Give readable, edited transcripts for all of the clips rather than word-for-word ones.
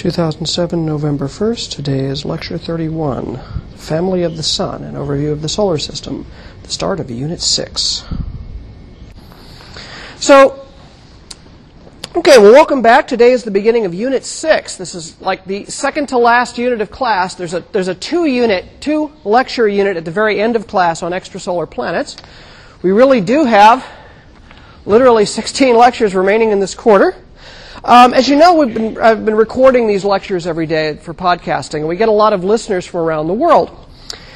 2007, November 1st. Today is Lecture 31, Family of the Sun, an Overview of the Solar System, the start of Unit 6. So, okay, well, welcome back. Today is the beginning of Unit 6. This is like the second to last unit of class. There's a two lecture unit at the very end of class on extrasolar planets. We really do have literally 16 lectures remaining in this quarter. As you know, I've been recording these lectures every day for podcasting, and we get a lot of listeners from around the world.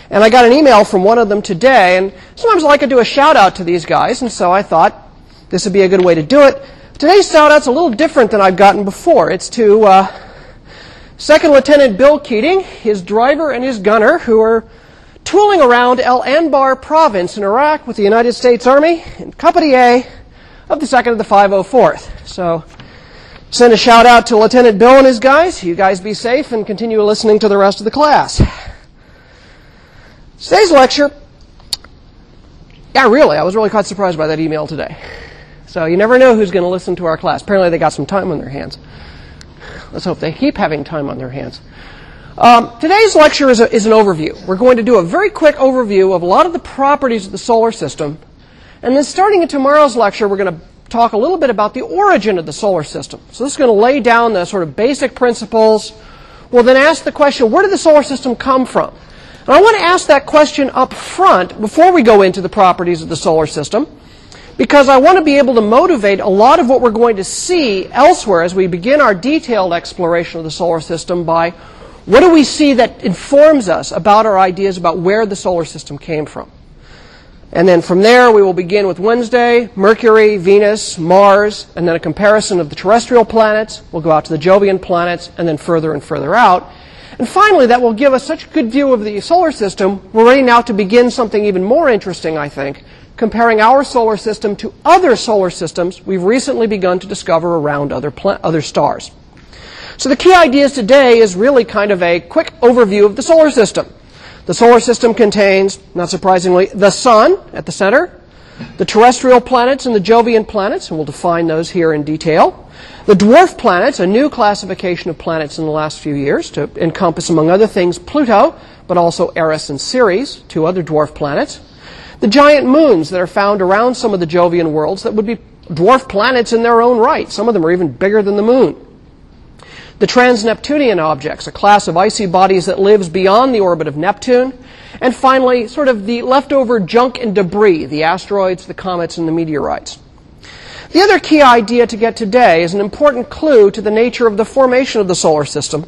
And I got an email from one of them today, and sometimes I like to do a shout-out to these guys, and so I thought this would be a good way to do it. Today's shout-out's a little different than I've gotten before. It's to 2nd Lieutenant Bill Keating, his driver and his gunner, who are tooling around El Anbar province in Iraq with the United States Army and Company A of the 2nd of the 504th. So, send a shout out to Lieutenant Bill and his guys. You guys be safe and continue listening to the rest of the class. Today's lecture, yeah, really, I was really quite surprised by that email today. So you never know who's going to listen to our class. Apparently they got some time on their hands. Let's hope they keep having time on their hands. Today's lecture is an overview. We're going to do a very quick overview of a lot of the properties of the solar system. And then starting in tomorrow's lecture, we're going to talk a little bit about the origin of the solar system. So this is going to lay down the sort of basic principles. We'll then ask the question, where did the solar system come from? And I want to ask that question up front before we go into the properties of the solar system, because I want to be able to motivate a lot of what we're going to see elsewhere as we begin our detailed exploration of the solar system by what do we see that informs us about our ideas about where the solar system came from. And then from there, we will begin with Wednesday, Mercury, Venus, Mars, and then a comparison of the terrestrial planets. We'll go out to the Jovian planets, and further out. And finally, that will give us such a good view of the solar system, we're ready now to begin something even more interesting, I think, comparing our solar system to other solar systems we've recently begun to discover around other stars. So the key ideas today is really kind of a quick overview of the solar system. The solar system contains, not surprisingly, the Sun at the center, the terrestrial planets and the Jovian planets, and we'll define those here in detail, the dwarf planets, a new classification of planets in the last few years to encompass, among other things, Pluto, but also Eris and Ceres, two other dwarf planets, the giant moons that are found around some of the Jovian worlds that would be dwarf planets in their own right. Some of them are even bigger than the moon. The trans-Neptunian objects, a class of icy bodies that lives beyond the orbit of Neptune. And finally, sort of the leftover junk and debris, the asteroids, the comets, and the meteorites. The other key idea to get today is an important clue to the nature of the formation of the solar system.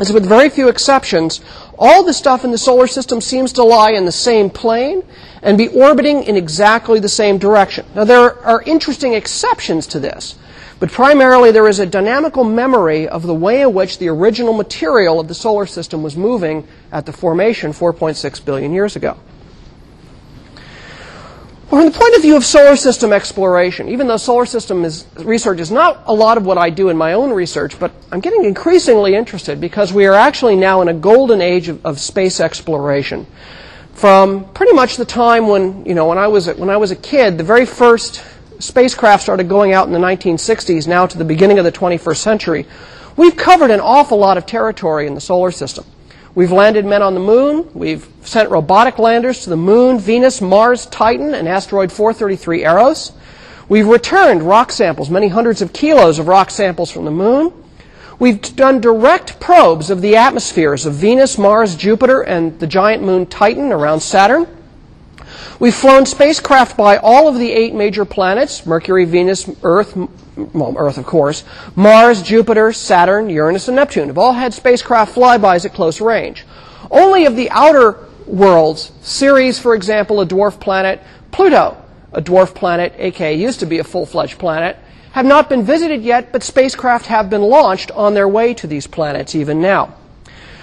As with very few exceptions, all the stuff in the solar system seems to lie in the same plane and be orbiting in exactly the same direction. Now, there are interesting exceptions to this. But primarily, there is a dynamical memory of the way in which the original material of the solar system was moving at the formation 4.6 billion years ago. Well, from the point of view of solar system exploration, even though solar system research is not a lot of what I do in my own research, but I'm getting increasingly interested because we are actually now in a golden age of space exploration. From pretty much the time when, you know, when I was a kid, the very first spacecraft started going out in the 1960s, now to the beginning of the 21st century, we've covered an awful lot of territory in the solar system. We've landed men on the moon. We've sent robotic landers to the moon, Venus, Mars, Titan, and asteroid 433 Eros. We've returned rock samples, many hundreds of kilos of rock samples from the moon. We've done direct probes of the atmospheres of Venus, Mars, Jupiter, and the giant moon Titan around Saturn. We've flown spacecraft by all of the 8 major planets, Mercury, Venus, Earth, of course, Mars, Jupiter, Saturn, Uranus, and Neptune. Have all had spacecraft flybys at close range. Only of the outer worlds, Ceres, for example, a dwarf planet, Pluto, a dwarf planet, aka used to be a full-fledged planet, have not been visited yet, but spacecraft have been launched on their way to these planets even now.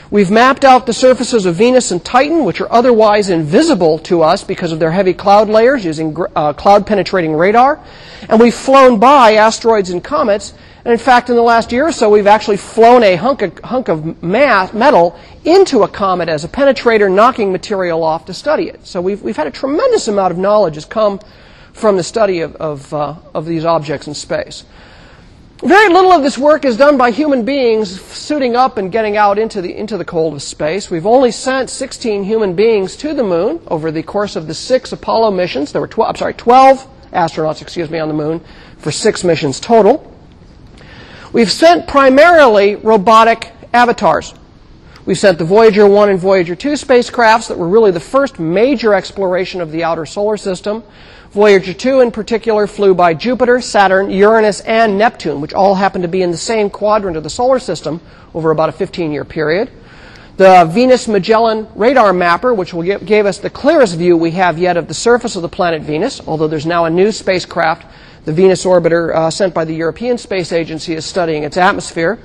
We've mapped out the surfaces of Venus and Titan, which are otherwise invisible to us because of their heavy cloud layers using cloud-penetrating radar. And we've flown by asteroids and comets. And in fact, in the last year or so, we've actually flown a hunk of metal into a comet as a penetrator, knocking material off to study it. So we've had a tremendous amount of knowledge has come from the study of these objects in space. Very little of this work is done by human beings suiting up and getting out into the cold of space. We've only sent 16 human beings to the moon over the course of the 6 Apollo missions. There were 12 astronauts, on the moon for 6 missions total. We've sent primarily robotic avatars. We've sent the Voyager 1 and Voyager 2 spacecrafts that were really the first major exploration of the outer solar system. Voyager 2 in particular flew by Jupiter, Saturn, Uranus, and Neptune, which all happened to be in the same quadrant of the solar system over about a 15-year period. The Venus-Magellan radar mapper, which gave us the clearest view we have yet of the surface of the planet Venus, although there's now a new spacecraft, the Venus orbiter sent by the European Space Agency, is studying its atmosphere.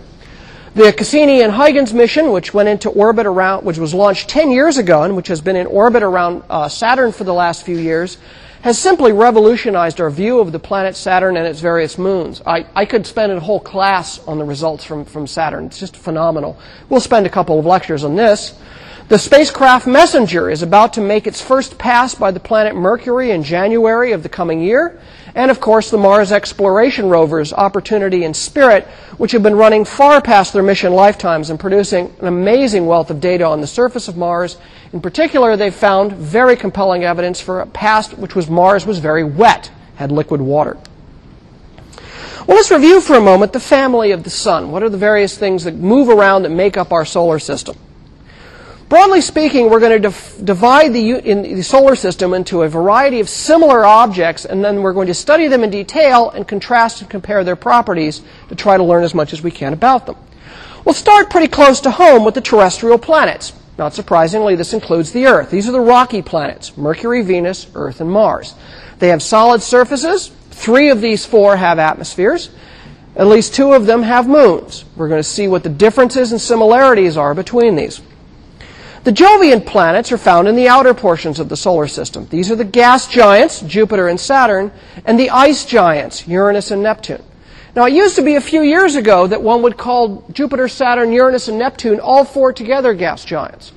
The Cassini and Huygens mission, which went into orbit around, which was launched 10 years ago and which has been in orbit around Saturn for the last few years, has simply revolutionized our view of the planet Saturn and its various moons. I could spend a whole class on the results from Saturn. It's just phenomenal. We'll spend a couple of lectures on this. The spacecraft MESSENGER is about to make its first pass by the planet Mercury in January of the coming year. And, of course, the Mars exploration rovers Opportunity and Spirit, which have been running far past their mission lifetimes and producing an amazing wealth of data on the surface of Mars. In particular, they found very compelling evidence for a past which was Mars was very wet, had liquid water. Well, let's review for a moment the family of the Sun. What are the various things that move around that make up our solar system? Broadly speaking, we're going to divide the solar system into a variety of similar objects, and then we're going to study them in detail and contrast and compare their properties to try to learn as much as we can about them. We'll start pretty close to home with the terrestrial planets. Not surprisingly, this includes the Earth. These are the rocky planets, Mercury, Venus, Earth, and Mars. They have solid surfaces. 3 of these 4 have atmospheres. At least 2 of them have moons. We're going to see what the differences and similarities are between these. The Jovian planets are found in the outer portions of the solar system. These are the gas giants, Jupiter and Saturn, and the ice giants, Uranus and Neptune. Now, it used to be a few years ago that one would call Jupiter, Saturn, Uranus, and Neptune all 4 together gas giants.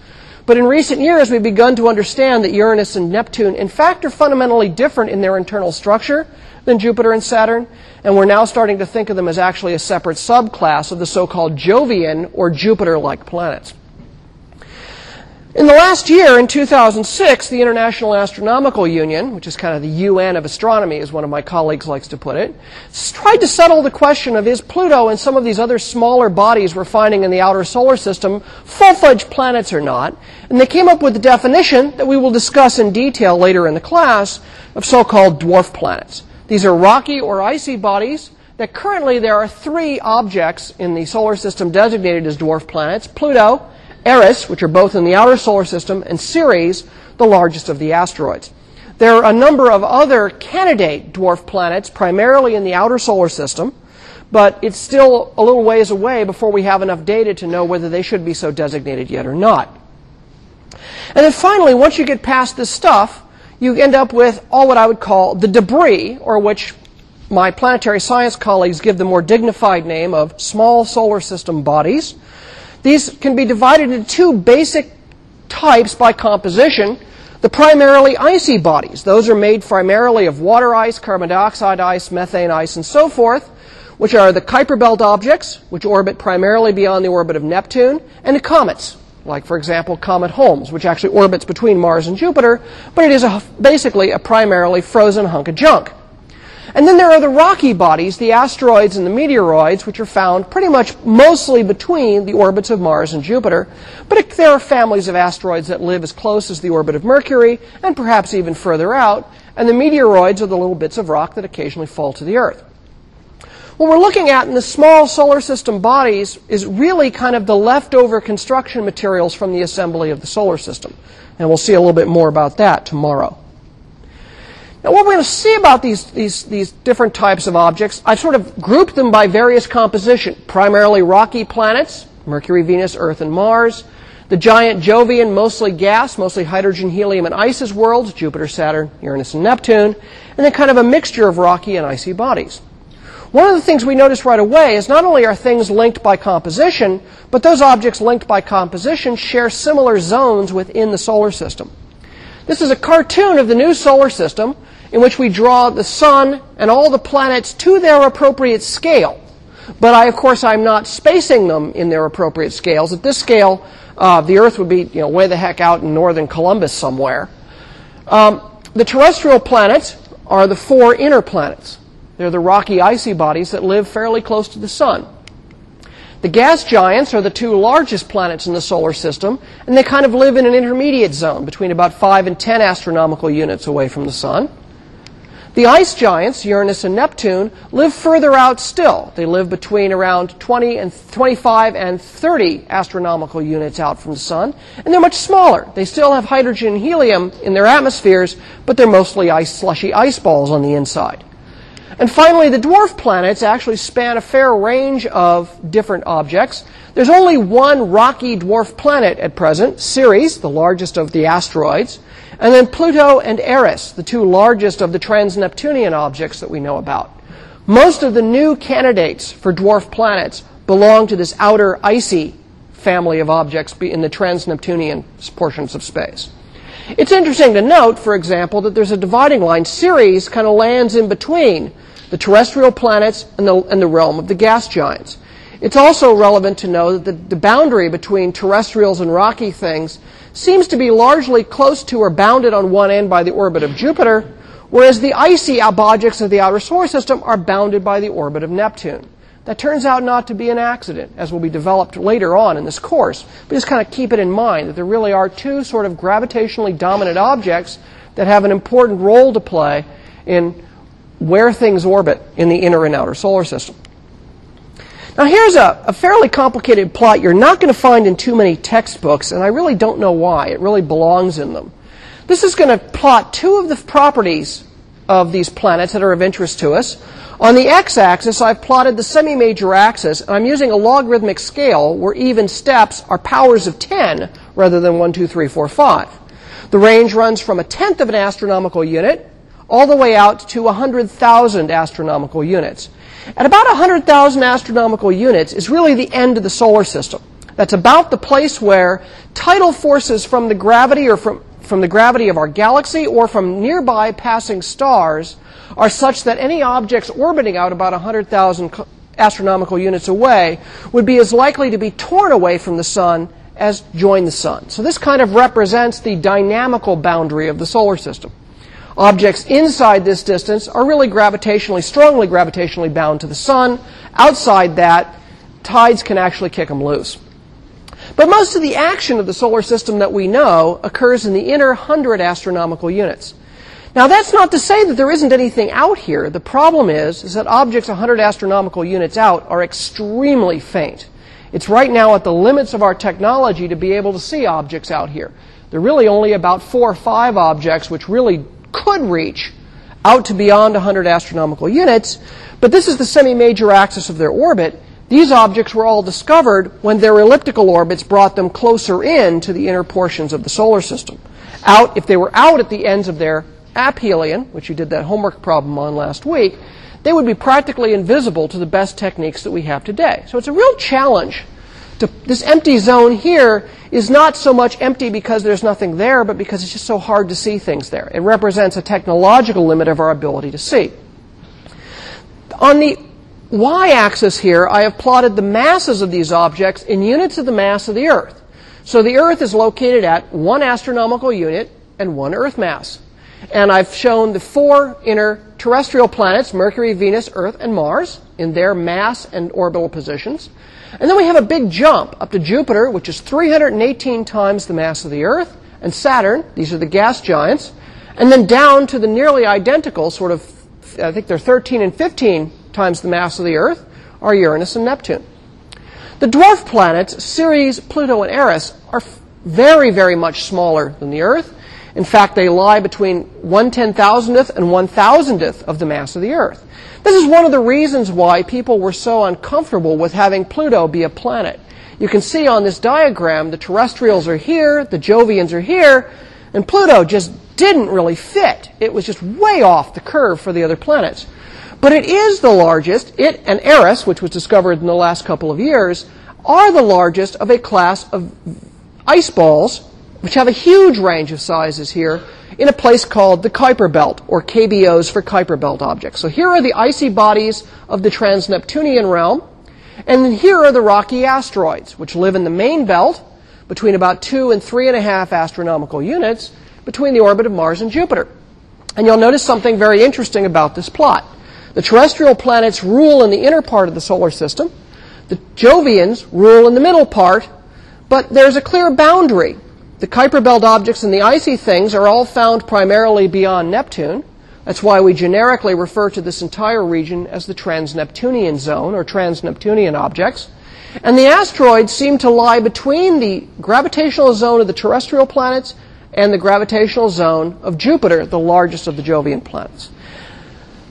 But in recent years, we've begun to understand that Uranus and Neptune, in fact, are fundamentally different in their internal structure than Jupiter and Saturn, and we're now starting to think of them as actually a separate subclass of the so-called Jovian or Jupiter-like planets. In the last year, in 2006, the International Astronomical Union, which is kind of the UN of astronomy, as one of my colleagues likes to put it, tried to settle the question of, is Pluto and some of these other smaller bodies we're finding in the outer solar system full-fledged planets or not? And they came up with the definition that we will discuss in detail later in the class of so-called dwarf planets. These are rocky or icy bodies that currently there are 3 objects in the solar system designated as dwarf planets, Pluto, Eris, which are both in the outer solar system, and Ceres, the largest of the asteroids. There are a number of other candidate dwarf planets, primarily in the outer solar system, but it's still a little ways away before we have enough data to know whether they should be so designated yet or not. And then finally, once you get past this stuff, you end up with all what I would call the debris, or which my planetary science colleagues give the more dignified name of small solar system bodies. These can be divided into 2 basic types by composition, the primarily icy bodies. Those are made primarily of water ice, carbon dioxide ice, methane ice, and so forth, which are the Kuiper Belt objects, which orbit primarily beyond the orbit of Neptune, and the comets, like, for example, Comet Holmes, which actually orbits between Mars and Jupiter, but it is basically a primarily frozen hunk of junk. And then there are the rocky bodies, the asteroids and the meteoroids, which are found pretty much mostly between the orbits of Mars and Jupiter. But there are families of asteroids that live as close as the orbit of Mercury and perhaps even further out. And the meteoroids are the little bits of rock that occasionally fall to the Earth. What we're looking at in the small solar system bodies is really kind of the leftover construction materials from the assembly of the solar system. And we'll see a little bit more about that tomorrow. Now, what we're going to see about these different types of objects, I've sort of grouped them by various composition, primarily rocky planets, Mercury, Venus, Earth, and Mars, the giant Jovian, mostly gas, mostly hydrogen, helium, and ices worlds, Jupiter, Saturn, Uranus, and Neptune, and then kind of a mixture of rocky and icy bodies. One of the things we notice right away is not only are things linked by composition, but those objects linked by composition share similar zones within the solar system. This is a cartoon of the new solar system in which we draw the Sun and all the planets to their appropriate scale. But of course I'm not spacing them in their appropriate scales. At this scale, the Earth would be way the heck out in northern Columbus somewhere. The terrestrial planets are the four inner planets. They're the rocky, icy bodies that live fairly close to the sun. The gas giants are the two largest planets in the solar system, and they kind of live in an intermediate zone between about 5 and 10 astronomical units away from the sun. The ice giants, Uranus and Neptune, live further out still. They live between around 25 and 30 astronomical units out from the sun, and they're much smaller. They still have hydrogen and helium in their atmospheres, but they're mostly slushy ice balls on the inside. And finally, the dwarf planets actually span a fair range of different objects. There's only one rocky dwarf planet at present, Ceres, the largest of the asteroids, and then Pluto and Eris, the two largest of the trans-Neptunian objects that we know about. Most of the new candidates for dwarf planets belong to this outer icy family of objects in the trans-Neptunian portions of space. It's interesting to note, for example, that there's a dividing line. Ceres kind of lands in between the terrestrial planets and the realm of the gas giants. It's also relevant to know that the boundary between terrestrials and rocky things seems to be largely close to or bounded on one end by the orbit of Jupiter, whereas the icy objects of the outer solar system are bounded by the orbit of Neptune. That turns out not to be an accident, as will be developed later on in this course. But just kind of keep it in mind that there really are two sort of gravitationally dominant objects that have an important role to play in where things orbit in the inner and outer solar system. Now here's a fairly complicated plot you're not going to find in too many textbooks, and I really don't know why. It really belongs in them. This is going to plot two of the properties of these planets that are of interest to us. On the x-axis, I've plotted the semi-major axis, and I'm using a logarithmic scale where even steps are powers of 10 rather than 1, 2, 3, 4, 5. The range runs from 1/10 of an astronomical unit all the way out to 100,000 astronomical units. At about 100,000 astronomical units is really the end of the solar system. That's about the place where tidal forces from the gravity or from the gravity of our galaxy or from nearby passing stars are such that any objects orbiting out about 100,000 astronomical units away would be as likely to be torn away from the sun as join the sun. So this kind of represents the dynamical boundary of the solar system. Objects inside this distance are really gravitationally, strongly gravitationally bound to the sun. Outside that, tides can actually kick them loose. But most of the action of the solar system that we know occurs in the inner 100 astronomical units. Now, that's not to say that there isn't anything out here. The problem is that objects 100 astronomical units out are extremely faint. It's right now at the limits of our technology to be able to see objects out here. There are really only about 4 or 5 objects which really could reach out to beyond 100 astronomical units, but this is the semi-major axis of their orbit. These objects were all discovered when their elliptical orbits brought them closer in to the inner portions of the solar system. Out, if they were out at the ends of their aphelion, which you did that homework problem on last week, they would be practically invisible to the best techniques that we have today. So it's a real challenge. This empty zone here is not so much empty because there's nothing there, but because it's just so hard to see things there. It represents a technological limit of our ability to see. On the y-axis here, I have plotted the masses of these objects in units of the mass of the Earth. So the Earth is located at 1 astronomical unit and 1 Earth mass. And I've shown the 4 inner terrestrial planets, Mercury, Venus, Earth, and Mars, in their mass and orbital positions. And then we have a big jump up to Jupiter, which is 318 times the mass of the Earth, and Saturn, these are the gas giants, and then down to the nearly identical, sort of, I think they're 13 and 15 times the mass of the Earth, are Uranus and Neptune. The dwarf planets, Ceres, Pluto, and Eris, are very, very much smaller than the Earth. In fact, they lie between 1/10,000th and 1,000th of the mass of the Earth. This is one of the reasons why people were so uncomfortable with having Pluto be a planet. You can see on this diagram the terrestrials are here, the Jovians are here, and Pluto just didn't really fit. It was just way off the curve for the other planets. But it is the largest. It and Eris, which was discovered in the last couple of years, are the largest of a class of ice balls which have a huge range of sizes here in a place called the Kuiper Belt, or KBOs for Kuiper Belt objects. So here are the icy bodies of the trans-Neptunian realm, And then here are the rocky asteroids, which live in the main belt between about 2 and 3.5 astronomical units between the orbit of Mars and Jupiter. And you'll notice something very interesting about this plot. The terrestrial planets rule in the inner part of the solar system. The Jovians rule in the middle part, but there's a clear boundary. The Kuiper Belt objects and the icy things are all found primarily beyond Neptune. That's why we generically refer to this entire region as the trans-Neptunian zone, or trans-Neptunian objects. And the asteroids seem to lie between the gravitational zone of the terrestrial planets and the gravitational zone of Jupiter, the largest of the Jovian planets.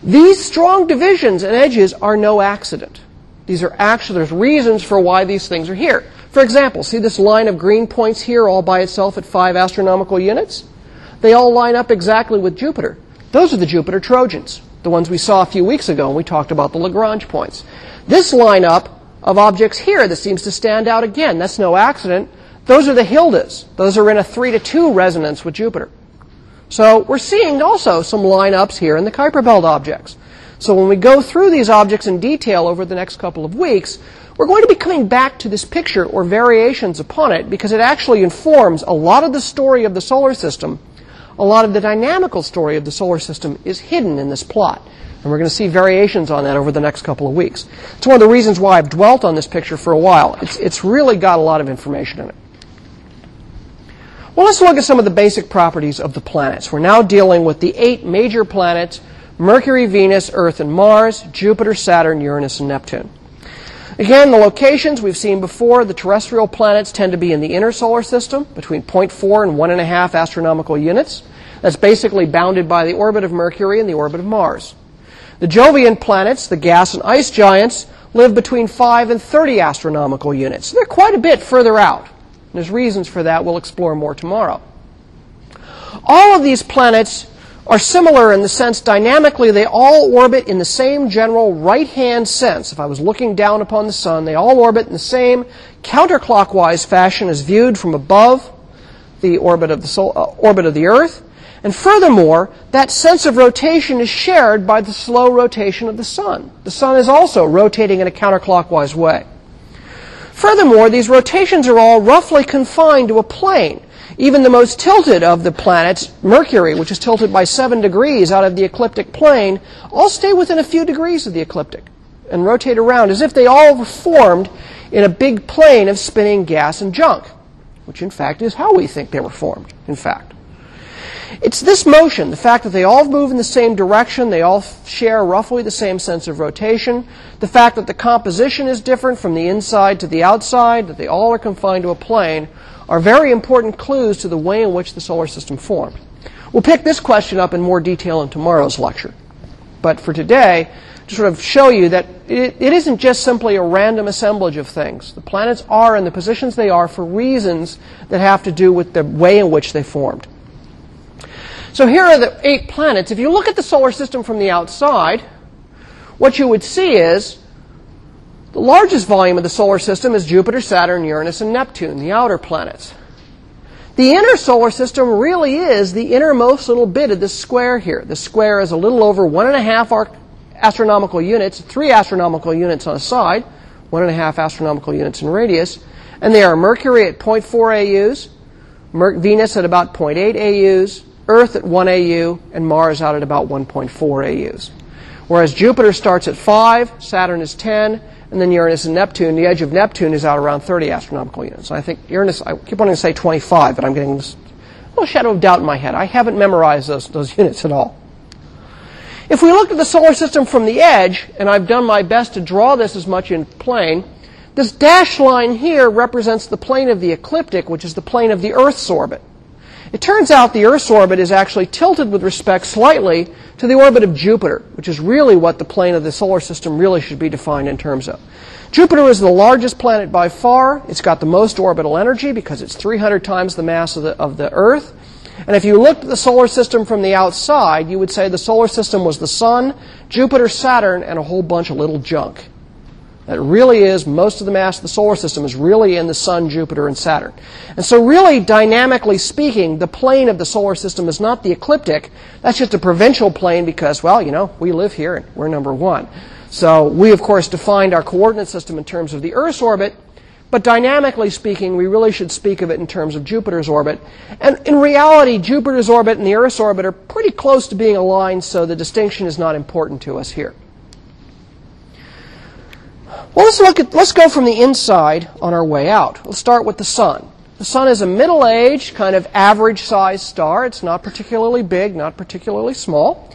These strong divisions and edges are no accident. There's reasons for why these things are here. For example, see this line of green points here all by itself at 5 astronomical units? They all line up exactly with Jupiter. Those are the Jupiter Trojans, the ones we saw a few weeks ago when we talked about the Lagrange points. This lineup of objects here that seems to stand out again, that's no accident. Those are the Hildas. Those are in a 3-to-2 resonance with Jupiter. So we're seeing also some lineups here in the Kuiper Belt objects. So when we go through these objects in detail over the next couple of weeks, we're going to be coming back to this picture or variations upon it because it actually informs a lot of the story of the solar system. A lot of the dynamical story of the solar system is hidden in this plot. And we're going to see variations on that over the next couple of weeks. It's one of the reasons why I've dwelt on this picture for a while. It's really got a lot of information in it. Well, let's look at some of the basic properties of the planets. We're now dealing with the 8 major planets, Mercury, Venus, Earth, and Mars, Jupiter, Saturn, Uranus, and Neptune. Again, the locations we've seen before, the terrestrial planets tend to be in the inner solar system, between 0.4 and 1.5 astronomical units. That's basically bounded by the orbit of Mercury and the orbit of Mars. The Jovian planets, the gas and ice giants, live between 5 and 30 astronomical units. So they're quite a bit further out. And there's reasons for that we'll explore more tomorrow. All of these planets are similar in the sense dynamically they all orbit in the same general right-hand sense. If I was looking down upon the sun, they all orbit in the same counterclockwise fashion as viewed from above the orbit of the, orbit of the Earth. And furthermore, that sense of rotation is shared by the slow rotation of the sun. The sun is also rotating in a counterclockwise way. Furthermore, these rotations are all roughly confined to a plane. Even the most tilted of the planets, Mercury, which is tilted by 7 degrees out of the ecliptic plane, all stay within a few degrees of the ecliptic and rotate around as if they all were formed in a big plane of spinning gas and junk, which in fact is how we think they were formed, in fact. It's this motion, the fact that they all move in the same direction, they all share roughly the same sense of rotation, the fact that the composition is different from the inside to the outside, that they all are confined to a plane, are very important clues to the way in which the solar system formed. We'll pick this question up in more detail in tomorrow's lecture. But for today, to sort of show you that it isn't just simply a random assemblage of things. The planets are in the positions they are for reasons that have to do with the way in which they formed. So here are the 8 planets. If you look at the solar system from the outside, what you would see is the largest volume of the solar system is Jupiter, Saturn, Uranus, and Neptune, the outer planets. The inner solar system really is the innermost little bit of this square here. The square is a little over 1.5 astronomical units, 3 astronomical units on a side, 1.5 astronomical units in radius. And they are Mercury at 0.4 AUs, Venus at about 0.8 AUs, Earth at 1 AU, and Mars out at about 1.4 AUs. Whereas Jupiter starts at 5, Saturn is 10, and then Uranus and Neptune, the edge of Neptune is out around 30 astronomical units. And I think Uranus, I keep wanting to say 25, but I'm getting this little shadow of doubt in my head. I haven't memorized those units at all. If we look at the solar system from the edge, and I've done my best to draw this as much in plane, this dashed line here represents the plane of the ecliptic, which is the plane of the Earth's orbit. It turns out the Earth's orbit is actually tilted with respect slightly to the orbit of Jupiter, which is really what the plane of the solar system really should be defined in terms of. Jupiter is the largest planet by far. It's got the most orbital energy because it's 300 times the mass of the Earth. And if you looked at the solar system from the outside, you would say the solar system was the Sun, Jupiter, Saturn, and a whole bunch of little junk. That really is, most of the mass of the solar system is really in the Sun, Jupiter, and Saturn. And so really, dynamically speaking, the plane of the solar system is not the ecliptic. That's just a provincial plane because, well, you know, we live here and we're number 1. So we, of course, defined our coordinate system in terms of the Earth's orbit, but dynamically speaking, we really should speak of it in terms of Jupiter's orbit. And in reality, Jupiter's orbit and the Earth's orbit are pretty close to being aligned, so the distinction is not important to us here. Well, let's go from the inside on our way out. Let's start with the Sun. The Sun is a middle-aged, kind of average-sized star. It's not particularly big, not particularly small.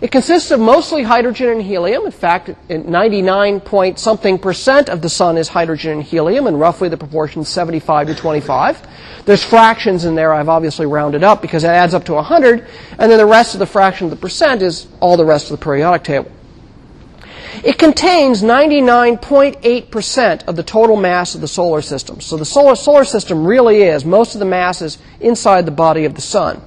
It consists of mostly hydrogen and helium. In fact, 99-point-something% of the Sun is hydrogen and helium, and roughly the proportion is 75 to 25. There's fractions in there. I've obviously rounded up because that adds up to 100, and then the rest of the fraction of the percent is all the rest of the periodic table. It contains 99.8% of the total mass of the solar system. So the solar system really is, most of the mass is inside the body of the Sun.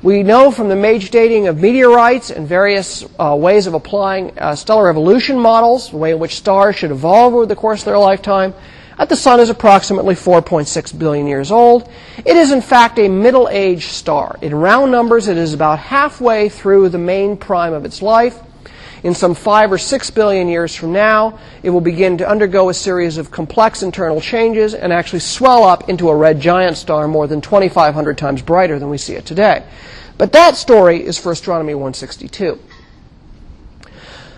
We know from the major dating of meteorites and various ways of applying stellar evolution models, the way in which stars should evolve over the course of their lifetime, that the Sun is approximately 4.6 billion years old. It is, in fact, a middle-aged star. In round numbers, it is about halfway through the main prime of its life. In some 5 or 6 billion years from now, it will begin to undergo a series of complex internal changes and actually swell up into a red giant star more than 2,500 times brighter than we see it today. But that story is for Astronomy 162.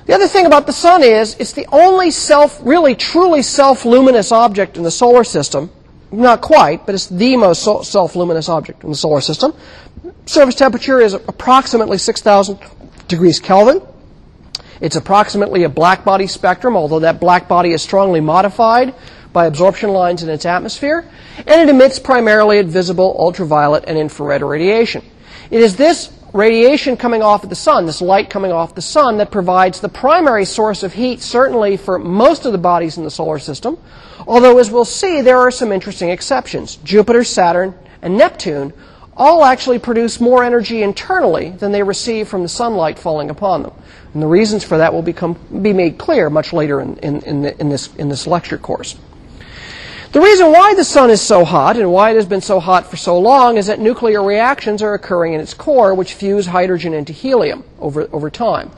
The other thing about the Sun is it's the only truly self-luminous object in the solar system. Not quite, but it's the most self-luminous object in the solar system. Surface temperature is approximately 6,000 degrees Kelvin. It's approximately a black body spectrum, although that black body is strongly modified by absorption lines in its atmosphere, and it emits primarily visible ultraviolet and infrared radiation. It is this radiation coming off of the Sun, this light coming off the Sun, that provides the primary source of heat, certainly for most of the bodies in the solar system, although, as we'll see, there are some interesting exceptions. Jupiter, Saturn, and Neptune all actually produce more energy internally than they receive from the sunlight falling upon them. And the reasons for that will be made clear much later in this lecture course. The reason why the Sun is so hot and why it has been so hot for so long is that nuclear reactions are occurring in its core, which fuse hydrogen into helium over time.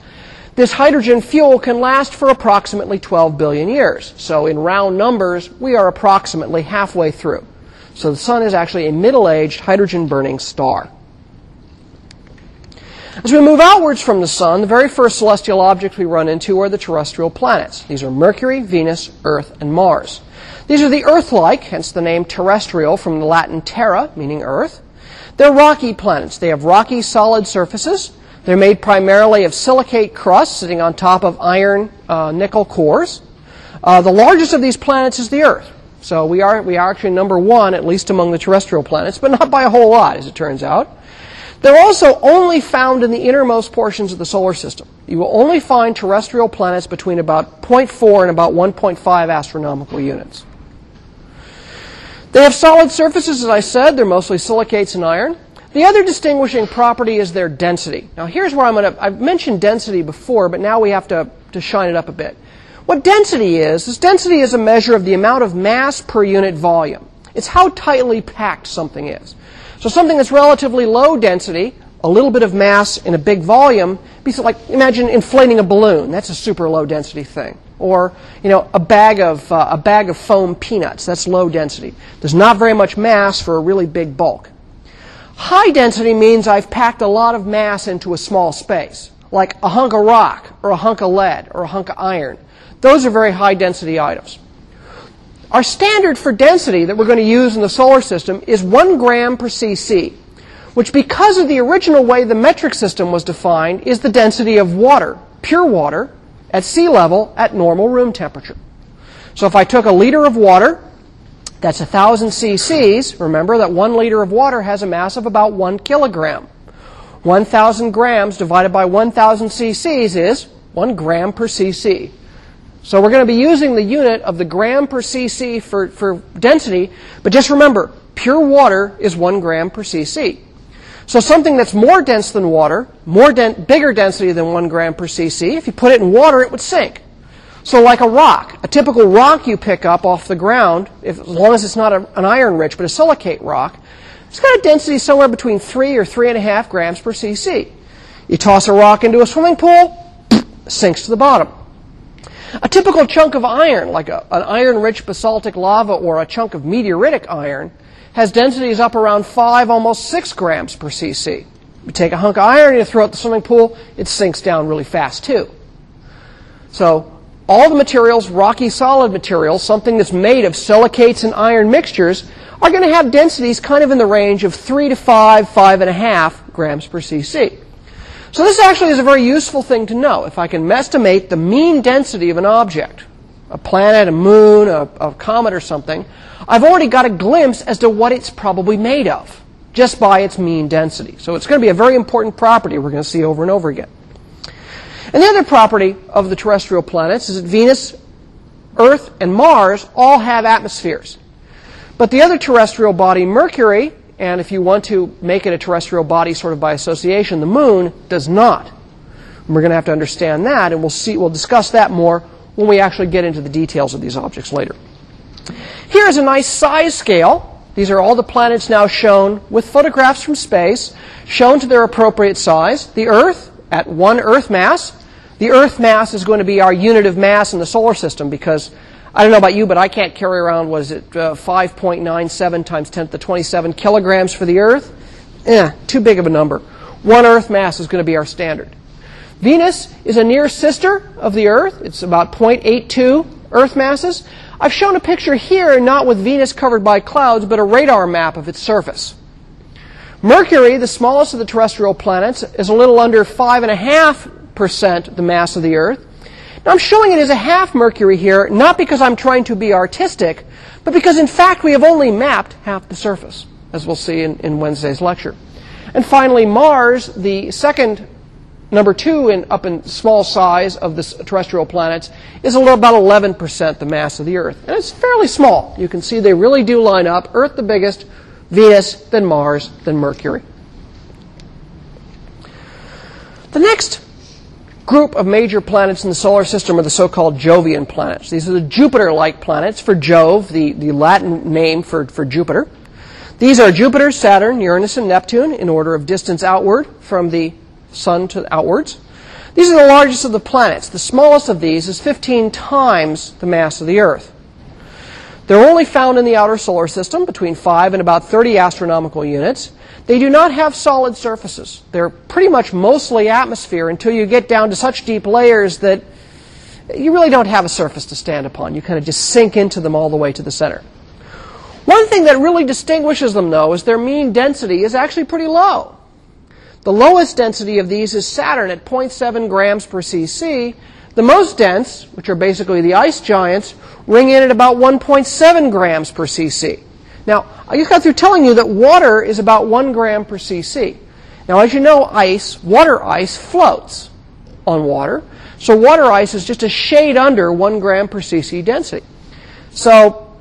This hydrogen fuel can last for approximately 12 billion years. So in round numbers, we are approximately halfway through. So the Sun is actually a middle-aged, hydrogen-burning star. As we move outwards from the Sun, the very first celestial objects we run into are the terrestrial planets. These are Mercury, Venus, Earth, and Mars. These are the Earth-like, hence the name terrestrial from the Latin terra, meaning Earth. They're rocky planets. They have rocky, solid surfaces. They're made primarily of silicate crust sitting on top of iron, nickel cores. The largest of these planets is the Earth. So we are actually number one, at least among the terrestrial planets, but not by a whole lot, as it turns out. They're also only found in the innermost portions of the solar system. You will only find terrestrial planets between about 0.4 and about 1.5 astronomical units. They have solid surfaces, as I said. They're mostly silicates and iron. The other distinguishing property is their density. Now here's where I've mentioned density before, but now we have to shine it up a bit. What density is density is a measure of the amount of mass per unit volume. It's how tightly packed something is. So something that's relatively low density, a little bit of mass in a big volume, like imagine inflating a balloon. That's a super low density thing. Or, you know, a bag of foam peanuts. That's low density. There's not very much mass for a really big bulk. High density means I've packed a lot of mass into a small space, like a hunk of rock or a hunk of lead or a hunk of iron. Those are very high density items. Our standard for density that we're going to use in the solar system is 1 gram per cc, which because of the original way the metric system was defined is the density of water, pure water, at sea level at normal room temperature. So if I took a liter of water, that's 1,000 cc's. Remember that 1 liter of water has a mass of about 1 kilogram. 1,000 grams divided by 1,000 cc's is 1 gram per cc. So we're going to be using the unit of the gram per cc for density, but just remember, pure water is 1 gram per cc. So something that's more dense than water, bigger density than 1 gram per cc, if you put it in water, it would sink. So like a rock, a typical rock you pick up off the ground, as long as it's not an iron-rich, but a silicate rock, it's got a density somewhere between 3 or 3.5 grams per cc. You toss a rock into a swimming pool, sinks to the bottom. A typical chunk of iron, like an iron-rich basaltic lava or a chunk of meteoritic iron, has densities up around 5, almost 6 grams per cc. You take a hunk of iron and you throw it in the swimming pool, it sinks down really fast, too. So all the materials, rocky solid materials, something that's made of silicates and iron mixtures, are going to have densities kind of in the range of 3 to 5, 5.5 grams per cc. So this actually is a very useful thing to know. If I can estimate the mean density of an object, a planet, a moon, a comet or something, I've already got a glimpse as to what it's probably made of, just by its mean density. So it's going to be a very important property we're going to see over and over again. And the other property of the terrestrial planets is that Venus, Earth, and Mars all have atmospheres. But the other terrestrial body, Mercury, and if you want to make it a terrestrial body sort of by association, the Moon, does not. And we're going to have to understand that, and we'll discuss that more when we actually get into the details of these objects later. Here's a nice size scale. These are all the planets now shown with photographs from space, shown to their appropriate size. The Earth, at 1 Earth mass. The Earth mass is going to be our unit of mass in the solar system because, I don't know about you, but I can't carry around, 5.97 times 10 to the 27 kilograms for the Earth? Too big of a number. 1 Earth mass is going to be our standard. Venus is a near sister of the Earth. It's about 0.82 Earth masses. I've shown a picture here, not with Venus covered by clouds, but a radar map of its surface. Mercury, the smallest of the terrestrial planets, is a little under 5.5% the mass of the Earth. Now, I'm showing it as a half Mercury here, not because I'm trying to be artistic, but because, in fact, we have only mapped half the surface, as we'll see in Wednesday's lecture. And finally, Mars, the second number 2 in small size of the terrestrial planets, is about 11% the mass of the Earth. And it's fairly small. You can see they really do line up. Earth the biggest, Venus, then Mars, then Mercury. The next group of major planets in the solar system are the so-called Jovian planets. These are the Jupiter-like planets for Jove, the Latin name for Jupiter. These are Jupiter, Saturn, Uranus, and Neptune in order of distance outward from the Sun to outwards. These are the largest of the planets. The smallest of these is 15 times the mass of the Earth. They're only found in the outer solar system, between 5 and about 30 astronomical units. They do not have solid surfaces. They're pretty much mostly atmosphere until you get down to such deep layers that you really don't have a surface to stand upon. You kind of just sink into them all the way to the center. One thing that really distinguishes them, though, is their mean density is actually pretty low. The lowest density of these is Saturn at 0.7 grams per cc. The most dense, which are basically the ice giants, ring in at about 1.7 grams per cc. Now, I just got through telling you that water is about 1 gram per cc. Now, as you know, water ice floats on water. So water ice is just a shade under 1 gram per cc density. So,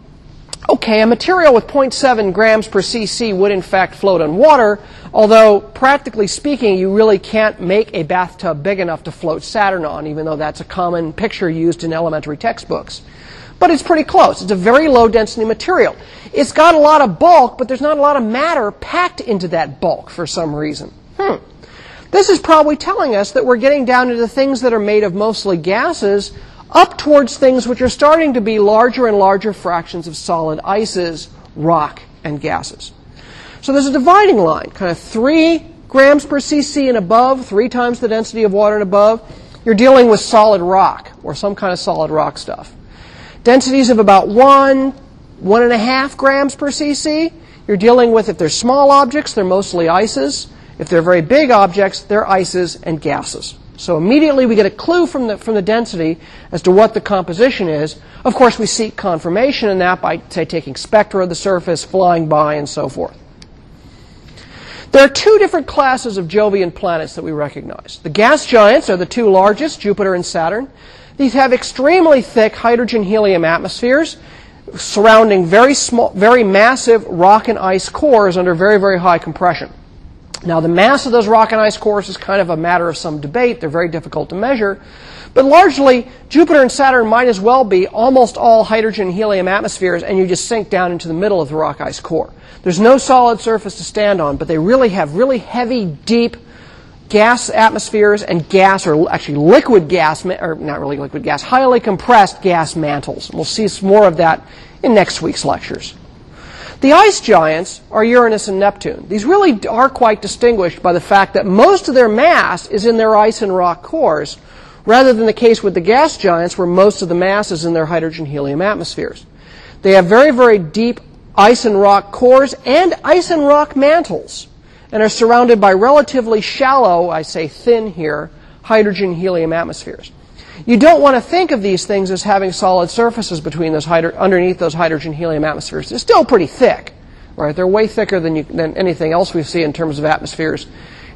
okay, a material with 0.7 grams per cc would in fact float on water, although practically speaking you really can't make a bathtub big enough to float Saturn on, even though that's a common picture used in elementary textbooks. But it's pretty close. It's a very low density material. It's got a lot of bulk, but there's not a lot of matter packed into that bulk for some reason. This is probably telling us that we're getting down into things that are made of mostly gases, up towards things which are starting to be larger and larger fractions of solid ices, rock, and gases. So there's a dividing line, kind of 3 grams per cc and above, 3 times the density of water and above. You're dealing with solid rock, or some kind of solid rock stuff. Densities of about 1.5 grams per cc. You're dealing with, if they're small objects, they're mostly ices. If they're very big objects, they're ices and gases. So immediately we get a clue from the density as to what the composition is. Of course, we seek confirmation in that by, say, taking spectra of the surface, flying by, and so forth. There are 2 different classes of Jovian planets that we recognize. The gas giants are the 2 largest, Jupiter and Saturn. These have extremely thick hydrogen-helium atmospheres surrounding very small, very massive rock and ice cores under very, very high compression. Now, the mass of those rock and ice cores is kind of a matter of some debate. They're very difficult to measure. But largely, Jupiter and Saturn might as well be almost all hydrogen-helium atmospheres, and you just sink down into the middle of the rock ice core. There's no solid surface to stand on, but they really have really heavy, deep, gas atmospheres and gas, or actually liquid gas, or not really liquid gas, highly compressed gas mantles. And we'll see some more of that in next week's lectures. The ice giants are Uranus and Neptune. These really are quite distinguished by the fact that most of their mass is in their ice and rock cores, rather than the case with the gas giants where most of the mass is in their hydrogen-helium atmospheres. They have very, very deep ice and rock cores and ice and rock mantles, and are surrounded by relatively shallow, I say thin here, hydrogen-helium atmospheres. You don't want to think of these things as having solid surfaces between those underneath those hydrogen-helium atmospheres. They're still pretty thick, right? They're way thicker than anything else we see in terms of atmospheres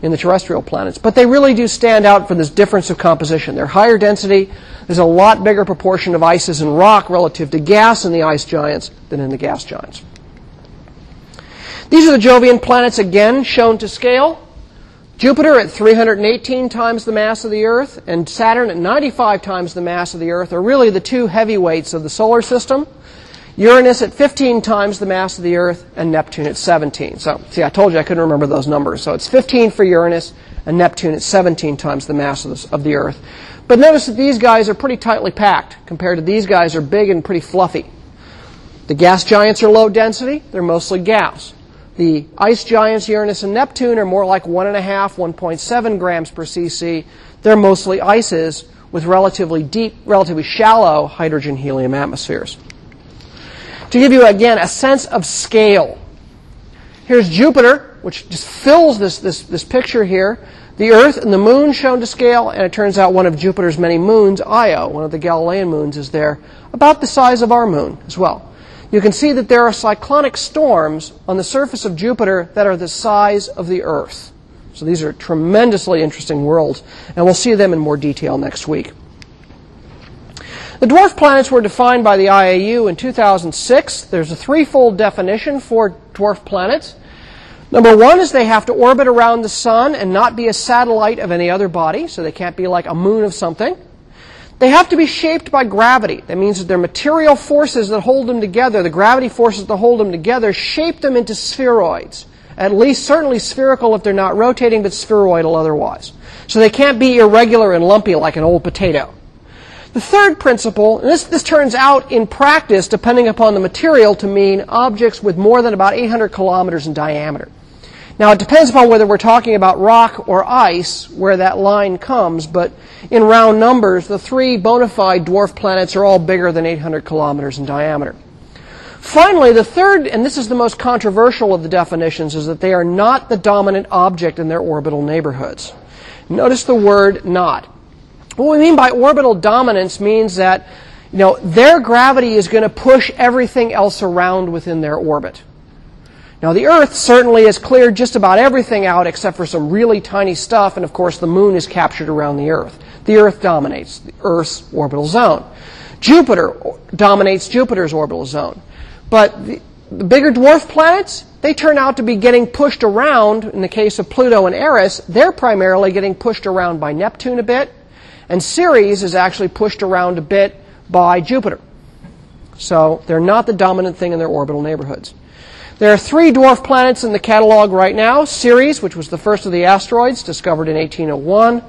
in the terrestrial planets. But they really do stand out for this difference of composition. They're higher density. There's a lot bigger proportion of ices and rock relative to gas in the ice giants than in the gas giants. These are the Jovian planets, again, shown to scale. Jupiter at 318 times the mass of the Earth, and Saturn at 95 times the mass of the Earth are really the two heavyweights of the solar system. Uranus at 15 times the mass of the Earth, and Neptune at 17. So, see, I told you I couldn't remember those numbers. So it's 15 for Uranus, and Neptune at 17 times the mass of the Earth. But notice that these guys are pretty tightly packed compared to these guys are big and pretty fluffy. The gas giants are low density. They're mostly gas. The ice giants, Uranus and Neptune, are more like 1.5, 1.7 grams per cc. They're mostly ices with relatively deep, relatively shallow hydrogen-helium atmospheres. To give you, again, a sense of scale, here's Jupiter, which just fills this picture here. The Earth and the Moon shown to scale, and it turns out one of Jupiter's many moons, Io, one of the Galilean moons, is there, about the size of our moon as well. You can see that there are cyclonic storms on the surface of Jupiter that are the size of the Earth. So these are tremendously interesting worlds, and we'll see them in more detail next week. The dwarf planets were defined by the IAU in 2006. There's a threefold definition for dwarf planets. Number one is they have to orbit around the sun and not be a satellite of any other body, so they can't be like a moon of something. They have to be shaped by gravity. That means that their material forces that hold them together, the gravity forces that hold them together, shape them into spheroids. At least certainly spherical if they're not rotating, but spheroidal otherwise. So they can't be irregular and lumpy like an old potato. The third principle, and this turns out in practice, depending upon the material, to mean objects with more than about 800 kilometers in diameter. Now, it depends upon whether we're talking about rock or ice, where that line comes, but in round numbers, the three bona fide dwarf planets are all bigger than 800 kilometers in diameter. Finally, the third, and this is the most controversial of the definitions, is that they are not the dominant object in their orbital neighborhoods. Notice the word not. What we mean by orbital dominance means that, you know, their gravity is going to push everything else around within their orbit. Now, the Earth certainly has cleared just about everything out except for some really tiny stuff, and of course the Moon is captured around the Earth. The Earth dominates the Earth's orbital zone. Jupiter dominates Jupiter's orbital zone. But the bigger dwarf planets, they turn out to be getting pushed around. In the case of Pluto and Eris, they're primarily getting pushed around by Neptune a bit. And Ceres is actually pushed around a bit by Jupiter. So they're not the dominant thing in their orbital neighborhoods. There are three dwarf planets in the catalog right now. Ceres, which was the first of the asteroids, discovered in 1801.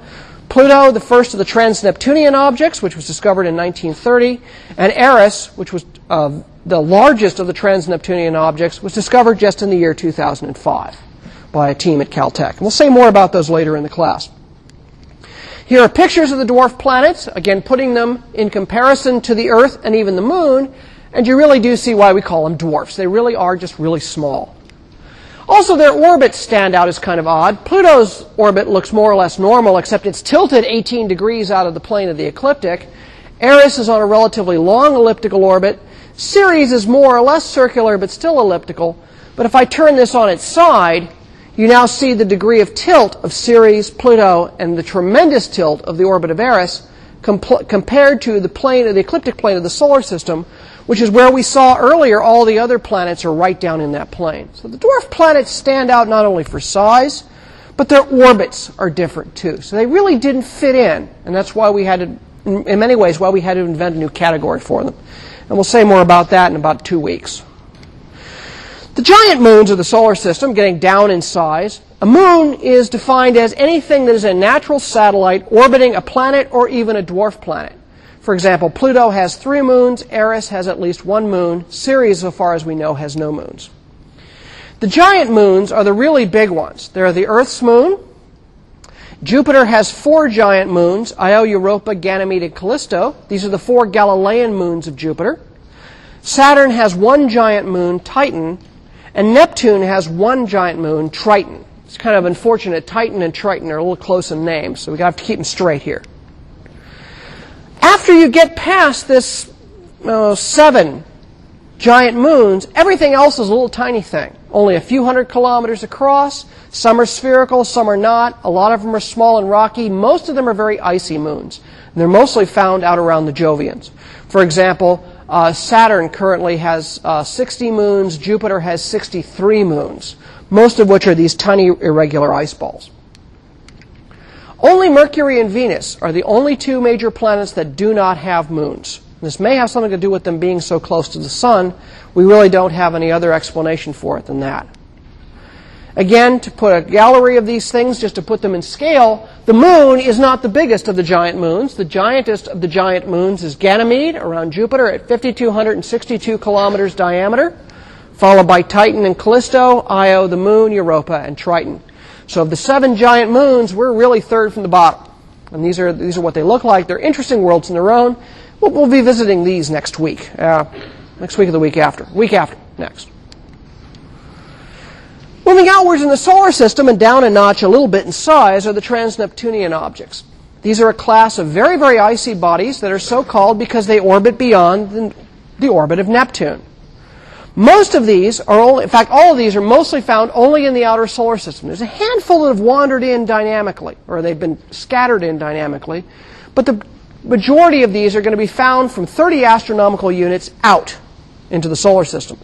Pluto, the first of the trans-Neptunian objects, which was discovered in 1930. And Eris, which was the largest of the trans-Neptunian objects, was discovered just in the year 2005 by a team at Caltech. And we'll say more about those later in the class. Here are pictures of the dwarf planets, again putting them in comparison to the Earth and even the Moon, and you really do see why we call them dwarfs. They really are just really small. Also, their orbits stand out as kind of odd. Pluto's orbit looks more or less normal, except it's tilted 18 degrees out of the plane of the ecliptic. Eris is on a relatively long elliptical orbit. Ceres is more or less circular, but still elliptical. But if I turn this on its side, you now see the degree of tilt of Ceres, Pluto, and the tremendous tilt of the orbit of Eris compared to the plane, the ecliptic plane of the solar system, which is where we saw earlier all the other planets are right down in that plane. So the dwarf planets stand out not only for size, but their orbits are different too. So they really didn't fit in, and that's why we had to, in many ways, why we had to invent a new category for them. And we'll say more about that in about 2 weeks. The giant moons of the solar system, getting down in size, A moon is defined as anything that is a natural satellite orbiting a planet or even a dwarf planet. For example, Pluto has 3 moons, Eris has at least 1 moon, Ceres, so far as we know, has no moons. The giant moons are the really big ones. They're the Earth's moon. Jupiter has 4 giant moons, Io, Europa, Ganymede, and Callisto. These are the 4 Galilean moons of Jupiter. Saturn has 1 giant moon, Titan, and Neptune has 1 giant moon, Triton. It's kind of unfortunate. Titan and Triton are a little close in name, so we have to keep them straight here. After you get past this 7 giant moons, everything else is a little tiny thing, only a few hundred kilometers across. Some are spherical, some are not. A lot of them are small and rocky. Most of them are very icy moons, and they're mostly found out around the Jovians. For example, Saturn currently has 60 moons. Jupiter has 63 moons, most of which are these tiny irregular ice balls. Only Mercury and Venus are the only 2 major planets that do not have moons. This may have something to do with them being so close to the sun. We really don't have any other explanation for it than that. Again, to put a gallery of these things, just to put them in scale, the moon is not the biggest of the giant moons. The giantest of the giant moons is Ganymede, around Jupiter, at 5,262 kilometers diameter, followed by Titan and Callisto, Io, the moon, Europa, and Triton. So of the 7 giant moons, we're really third from the bottom. And these are what they look like. They're interesting worlds in their own. We'll be visiting these next week or the week after, next. Moving outwards in the solar system and down a notch a little bit in size are the trans-Neptunian objects. These are a class of very, very icy bodies that are so called because they orbit beyond the orbit of Neptune. Most of these are only, in fact, all of these are mostly found only in the outer solar system. There's a handful that have wandered in dynamically, or they've been scattered in dynamically, but the majority of these are going to be found from 30 astronomical units out into the solar system.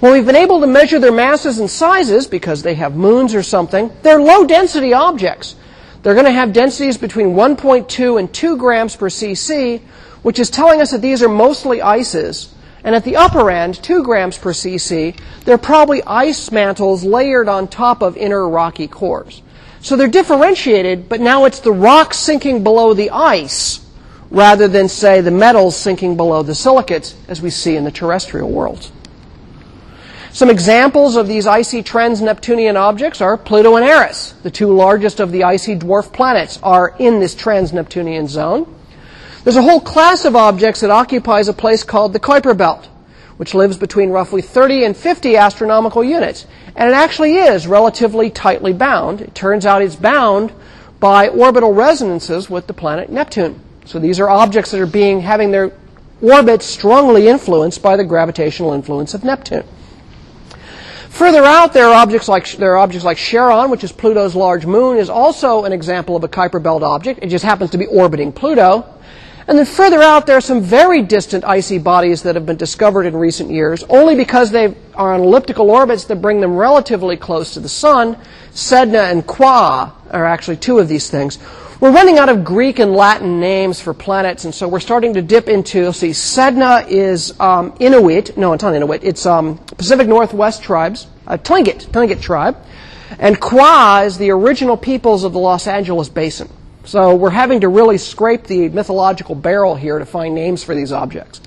When we've been able to measure their masses and sizes, because they have moons or something, they're low-density objects. They're going to have densities between 1.2 and 2 grams per cc, which is telling us that these are mostly ices. And at the upper end, 2 grams per cc, they're probably ice mantles layered on top of inner rocky cores. So they're differentiated, but now it's the rock sinking below the ice rather than, say, the metals sinking below the silicates, as we see in the terrestrial world. Some examples of these icy trans-Neptunian objects are Pluto and Eris. The 2 largest of the icy dwarf planets are in this trans-Neptunian zone. There's a whole class of objects that occupies a place called the Kuiper Belt, which lives between roughly 30 and 50 astronomical units. And it actually is relatively tightly bound. It turns out it's bound by orbital resonances with the planet Neptune. So these are objects that are having their orbits strongly influenced by the gravitational influence of Neptune. Further out, there are objects like Charon, which is Pluto's large moon, is also an example of a Kuiper Belt object. It just happens to be orbiting Pluto. And then further out, there are some very distant icy bodies that have been discovered in recent years, only because they are on elliptical orbits that bring them relatively close to the sun. Sedna and Quaoar are actually 2 of these things. We're running out of Greek and Latin names for planets, and so we're starting to dip into, you'll see, Sedna is Inuit. No, it's not Inuit. It's Pacific Northwest tribes, Tlingit tribe. And Quaoar is the original peoples of the Los Angeles Basin. So we're having to really scrape the mythological barrel here to find names for these objects.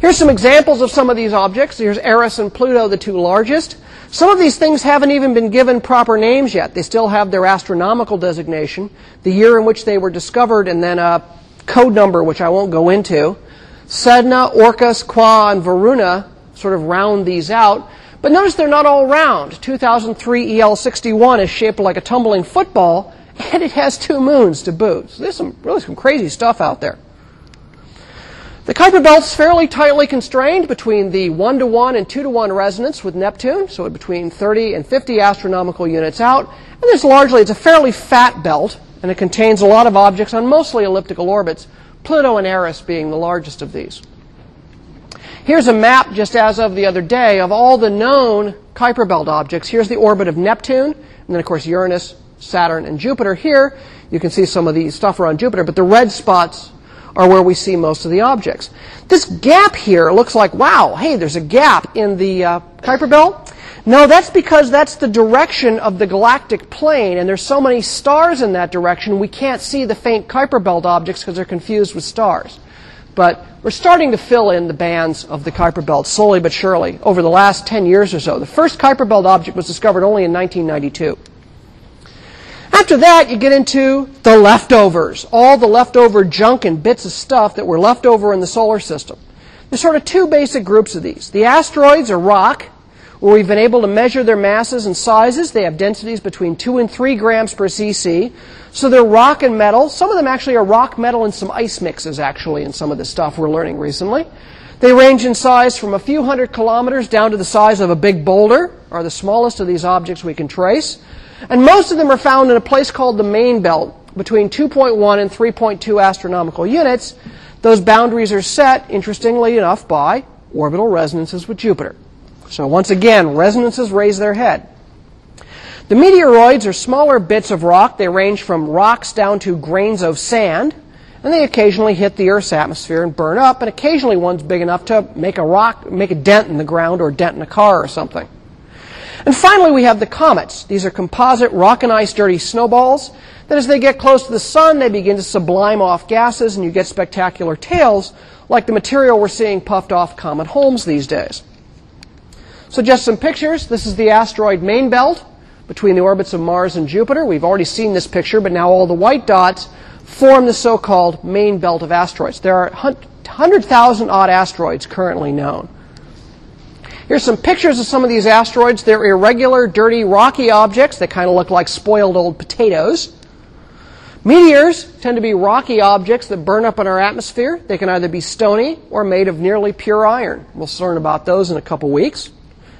Here's some examples of some of these objects. Here's Eris and Pluto, the 2 largest. Some of these things haven't even been given proper names yet. They still have their astronomical designation, the year in which they were discovered, and then a code number, which I won't go into. Sedna, Orcus, Quaoar, and Varuna sort of round these out. But notice they're not all round. 2003 EL61 is shaped like a tumbling football, and it has 2 moons to boot. So there's really some crazy stuff out there. The Kuiper Belt's fairly tightly constrained between the 1-to-1 and 2-to-1 resonance with Neptune, so between 30 and 50 astronomical units out. And it's a fairly fat belt, and it contains a lot of objects on mostly elliptical orbits, Pluto and Eris being the largest of these. Here's a map just as of the other day of all the known Kuiper Belt objects. Here's the orbit of Neptune, and then, of course, Uranus, Saturn, and Jupiter. Here, you can see some of the stuff around Jupiter, but the red spots are where we see most of the objects. This gap here looks like, wow, hey, there's a gap in the Kuiper Belt. No, that's because that's the direction of the galactic plane, and there's so many stars in that direction, we can't see the faint Kuiper Belt objects because they're confused with stars. But we're starting to fill in the bands of the Kuiper Belt, slowly but surely, over the last 10 years or so. The first Kuiper Belt object was discovered only in 1992. After that, you get into the leftovers, all the leftover junk and bits of stuff that were left over in the solar system. There's sort of two basic groups of these. The asteroids, or rock, where we've been able to measure their masses and sizes. They have densities between 2 and 3 grams per cc. So they're rock and metal. Some of them actually are rock, metal, and some ice mixes, actually, in some of the stuff we're learning recently. They range in size from a few hundred kilometers down to the size of a big boulder, are the smallest of these objects we can trace. And most of them are found in a place called the main belt, between 2.1 and 3.2 astronomical units. Those boundaries are set, interestingly enough, by orbital resonances with Jupiter. So once again, resonances raise their head. The meteoroids are smaller bits of rock. They range from rocks down to grains of sand, and they occasionally hit the Earth's atmosphere and burn up, and occasionally one's big enough to make a dent in the ground or a dent in a car or something. And finally, we have the comets. These are composite rock and ice dirty snowballs that as they get close to the sun, they begin to sublime off gases, and you get spectacular tails like the material we're seeing puffed off Comet Holmes these days. So just some pictures. This is the asteroid main belt between the orbits of Mars and Jupiter. We've already seen this picture, but now all the white dots form the so-called main belt of asteroids. There are 100,000-odd asteroids currently known. Here's some pictures of some of these asteroids. They're irregular, dirty, rocky objects that kind of look like spoiled old potatoes. Meteors tend to be rocky objects that burn up in our atmosphere. They can either be stony or made of nearly pure iron. We'll learn about those in a couple weeks.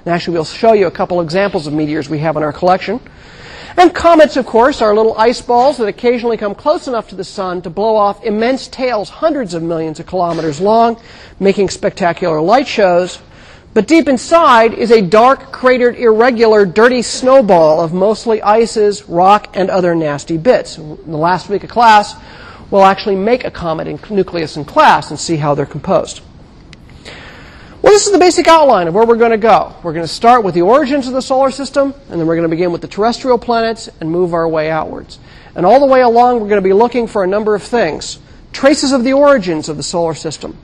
And actually, we'll show you a couple examples of meteors we have in our collection. And comets, of course, are little ice balls that occasionally come close enough to the sun to blow off immense tails hundreds of millions of kilometers long, making spectacular light shows. But deep inside is a dark, cratered, irregular, dirty snowball of mostly ices, rock, and other nasty bits. In the last week of class, we'll actually make a comet nucleus in class and see how they're composed. Well, this is the basic outline of where we're going to go. We're going to start with the origins of the solar system, and then we're going to begin with the terrestrial planets and move our way outwards. And all the way along, we're going to be looking for a number of things. Traces of the origins of the solar system.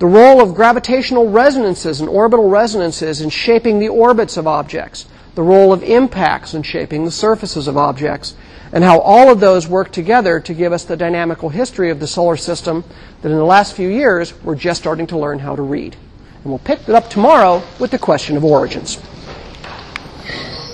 The role of gravitational resonances and orbital resonances in shaping the orbits of objects. The role of impacts in shaping the surfaces of objects. And how all of those work together to give us the dynamical history of the solar system that in the last few years, we're just starting to learn how to read. And we'll pick it up tomorrow with the question of origins.